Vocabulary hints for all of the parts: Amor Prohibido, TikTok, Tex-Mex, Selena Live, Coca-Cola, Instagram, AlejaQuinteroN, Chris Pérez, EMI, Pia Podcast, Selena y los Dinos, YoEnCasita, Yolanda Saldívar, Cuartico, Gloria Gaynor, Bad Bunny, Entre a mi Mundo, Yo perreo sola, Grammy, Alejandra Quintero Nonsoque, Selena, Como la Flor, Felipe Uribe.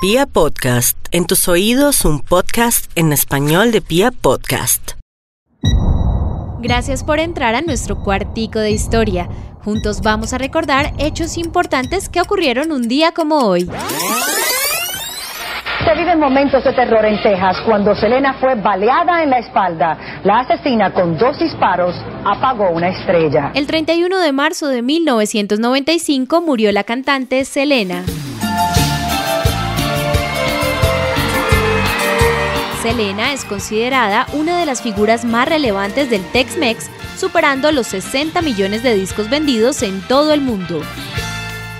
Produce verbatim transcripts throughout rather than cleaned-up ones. Pia Podcast, en tus oídos un podcast en español de Pia Podcast. Gracias por entrar a nuestro cuartico de historia. Juntos vamos a recordar hechos importantes que ocurrieron un día como hoy. Se viven momentos de terror en Texas cuando Selena fue baleada en la espalda. La asesina, con dos disparos, apagó una estrella. El treinta y uno de marzo de mil novecientos noventa y cinco murió la cantante Selena. Selena es considerada una de las figuras más relevantes del Tex-Mex, superando los sesenta millones de discos vendidos en todo el mundo.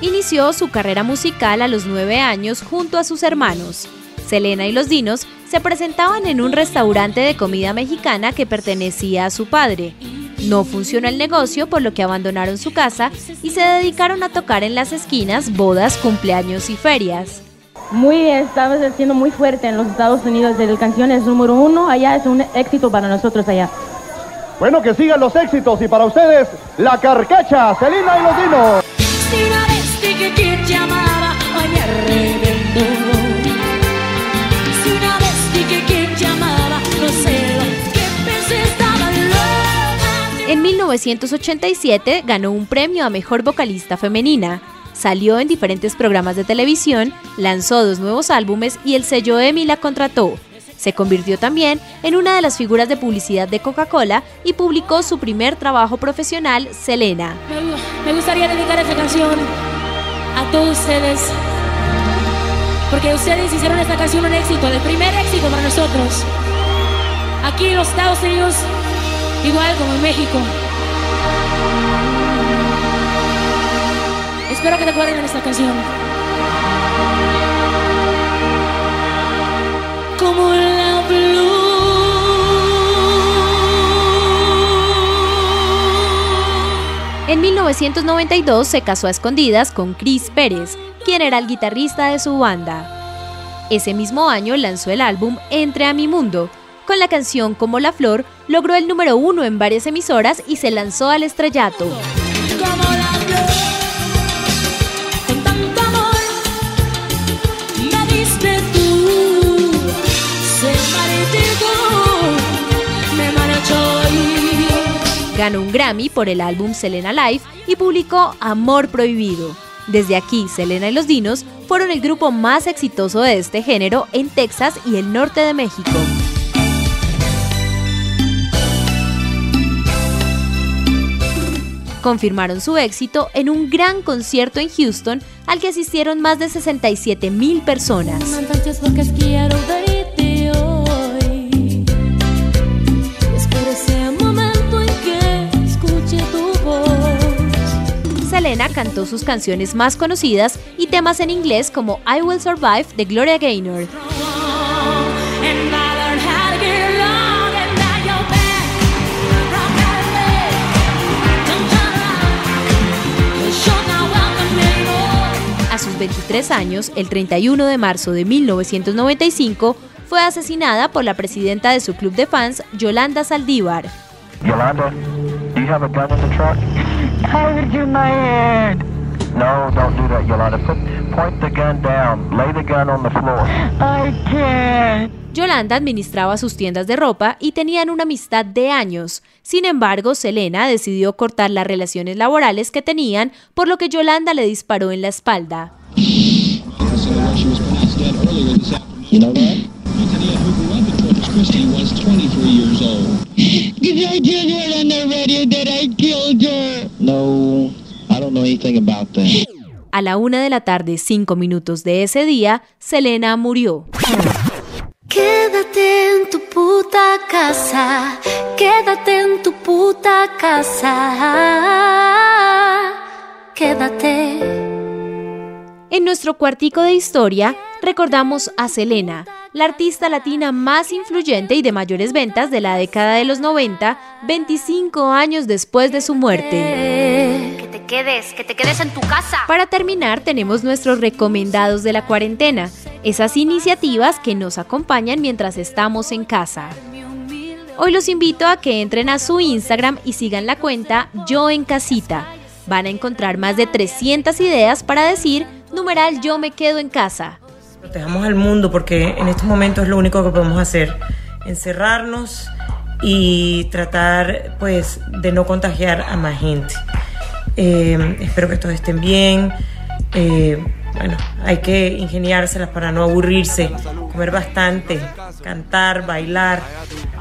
Inició su carrera musical a los nueve años junto a sus hermanos. Selena y los Dinos se presentaban en un restaurante de comida mexicana que pertenecía a su padre. No funcionó el negocio, por lo que abandonaron su casa y se dedicaron a tocar en las esquinas, bodas, cumpleaños y ferias. Muy, estamos siendo muy fuerte en los Estados Unidos, el canción es número uno, allá es un éxito para nosotros allá. Bueno, que sigan los éxitos y para ustedes, la carcacha, Selena y los Dinos. En mil novecientos ochenta y siete ganó un premio a Mejor Vocalista Femenina. Salió en diferentes programas de televisión, lanzó dos nuevos álbumes y el sello E M I la contrató. Se convirtió también en una de las figuras de publicidad de Coca-Cola y publicó su primer trabajo profesional, Selena. Me gustaría dedicar esta canción a todos ustedes, porque ustedes hicieron esta canción un éxito, el primer éxito para nosotros. Aquí en los Estados Unidos, igual como en México. Espero que te acuerden de esta canción. Como la Flor. En mil novecientos noventa y dos se casó a escondidas con Chris Pérez, quien era el guitarrista de su banda. Ese mismo año lanzó el álbum Entre a mi Mundo. Con la canción Como la Flor logró el número uno en varias emisoras y se lanzó al estrellato. Como la Flor. Ganó un Grammy por el álbum Selena Live y publicó Amor Prohibido. Desde aquí, Selena y los Dinos fueron el grupo más exitoso de este género en Texas y el norte de México. Confirmaron su éxito en un gran concierto en Houston al que asistieron más de sesenta y siete mil personas. Selena cantó sus canciones más conocidas y temas en inglés como I Will Survive de Gloria Gaynor. A sus veintitrés años, el treinta y uno de marzo de mil novecientos noventa y cinco, fue asesinada por la presidenta de su club de fans, Yolanda Saldívar. Yolanda, do you have a gun in the truck? I would do my hand. No, don't do that, Yolanda. Put, point the gun down. Lay the gun on the floor. I can't. Yolanda administraba sus tiendas de ropa y tenían una amistad de años. Sin embargo, Selena decidió cortar las relaciones laborales que tenían, por lo que Yolanda le disparó en la espalda. You know that? A la una de la tarde, cinco minutos de ese día, Selena murió. Quédate en tu puta casa, quédate en tu puta casa, quédate. En nuestro cuartico de historia, recordamos a Selena, la artista latina más influyente y de mayores ventas de la década de los noventa, veinticinco años después de su muerte. Que te quedes, que te quedes en tu casa. Para terminar, tenemos nuestros recomendados de la cuarentena, esas iniciativas que nos acompañan mientras estamos en casa. Hoy los invito a que entren a su Instagram y sigan la cuenta YoEnCasita. Van a encontrar más de trescientas ideas para decir, numeral yo me quedo en casa. Protejamos al mundo porque en estos momentos es lo único que podemos hacer, encerrarnos y tratar pues de no contagiar a más gente. Eh, espero que todos estén bien. Eh, bueno, hay que ingeniárselas para no aburrirse, comer bastante, cantar, bailar,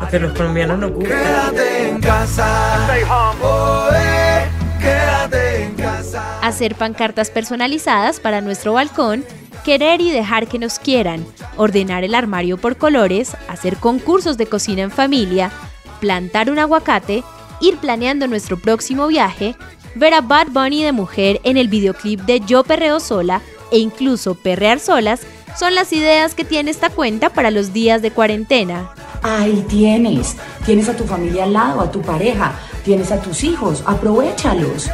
lo que los colombianos nos gusta. Quédate en casa, oh, eh, quédate en casa. Hacer pancartas personalizadas para nuestro balcón, querer y dejar que nos quieran, ordenar el armario por colores, hacer concursos de cocina en familia, plantar un aguacate, ir planeando nuestro próximo viaje, ver a Bad Bunny de mujer en el videoclip de Yo Perreo Sola e incluso perrear solas son las ideas que tiene esta cuenta para los días de cuarentena. Ahí tienes, tienes a tu familia al lado, a tu pareja, tienes a tus hijos, aprovéchalos.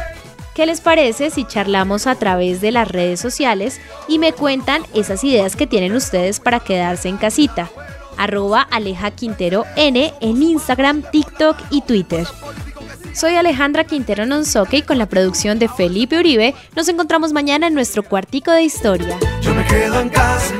¿Qué les parece si charlamos a través de las redes sociales y me cuentan esas ideas que tienen ustedes para quedarse en casita? Arroba Aleja Quintero N en Instagram, TikTok y Twitter. Soy Alejandra Quintero Nonsoque y con la producción de Felipe Uribe nos encontramos mañana en nuestro Cuartico de Historia. Yo me quedo en casa.